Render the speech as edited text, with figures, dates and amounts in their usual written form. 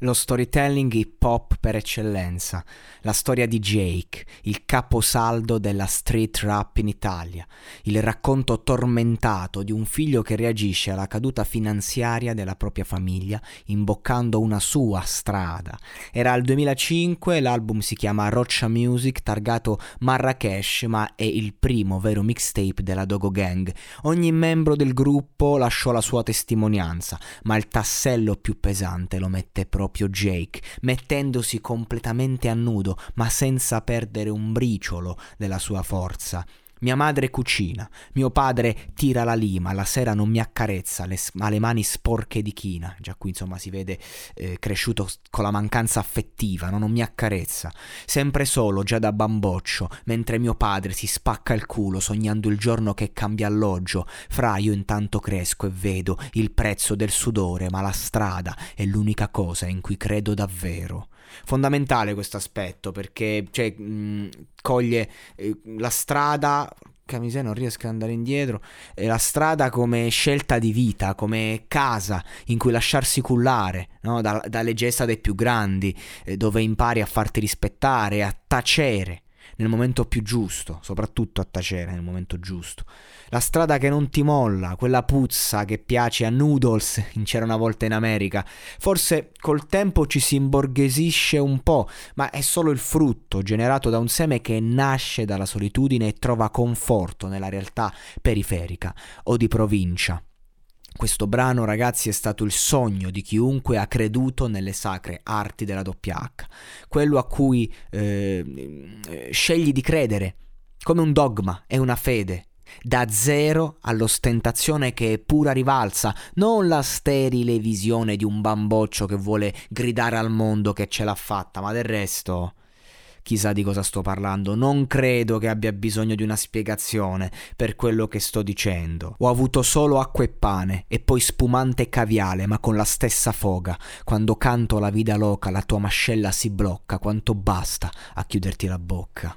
Lo storytelling hip hop per eccellenza, la storia di Jake, il caposaldo della street rap in Italia, il racconto tormentato di un figlio che reagisce alla caduta finanziaria della propria famiglia imboccando una sua strada. Era il 2005, l'album si chiama Roccia Music, targato Marrakech, ma è il primo vero mixtape della Dogo Gang. Ogni membro del gruppo lasciò la sua testimonianza, ma il tassello più pesante lo mette proprio Jake, mettendosi completamente a nudo, ma senza perdere un briciolo della sua forza. Mia madre cucina, mio padre tira la lima, la sera non mi accarezza, ha le mani sporche di china. Già qui insomma si vede cresciuto con la mancanza affettiva, no? Non mi accarezza. Sempre solo, già da bamboccio, mentre mio padre si spacca il culo sognando il giorno che cambia alloggio. Fra, io intanto cresco e vedo il prezzo del sudore, ma la strada è l'unica cosa in cui credo davvero. Fondamentale questo aspetto, perché cioè, coglie la strada, camisè non riesco ad andare indietro, la strada come scelta di vita, come casa in cui lasciarsi cullare, no? Dalle gesta dei più grandi, dove impari a farti rispettare, a tacere nel momento più giusto, soprattutto a tacere nel momento giusto. La strada che non ti molla, quella puzza che piace a Noodles in C'era una volta in America. Forse col tempo ci si imborghesisce un po', ma è solo il frutto generato da un seme che nasce dalla solitudine e trova conforto nella realtà periferica o di provincia. Questo brano, ragazzi, è stato il sogno di chiunque ha creduto nelle sacre arti della WH, quello a cui scegli di credere, come un dogma, è una fede, da zero all'ostentazione che è pura rivalsa, non la sterile visione di un bamboccio che vuole gridare al mondo che ce l'ha fatta, ma del resto... Chissà di cosa sto parlando, non credo che abbia bisogno di una spiegazione per quello che sto dicendo. Ho avuto solo acqua e pane, e poi spumante caviale, ma con la stessa foga. Quando canto la vita loca, la tua mascella si blocca, quanto basta a chiuderti la bocca.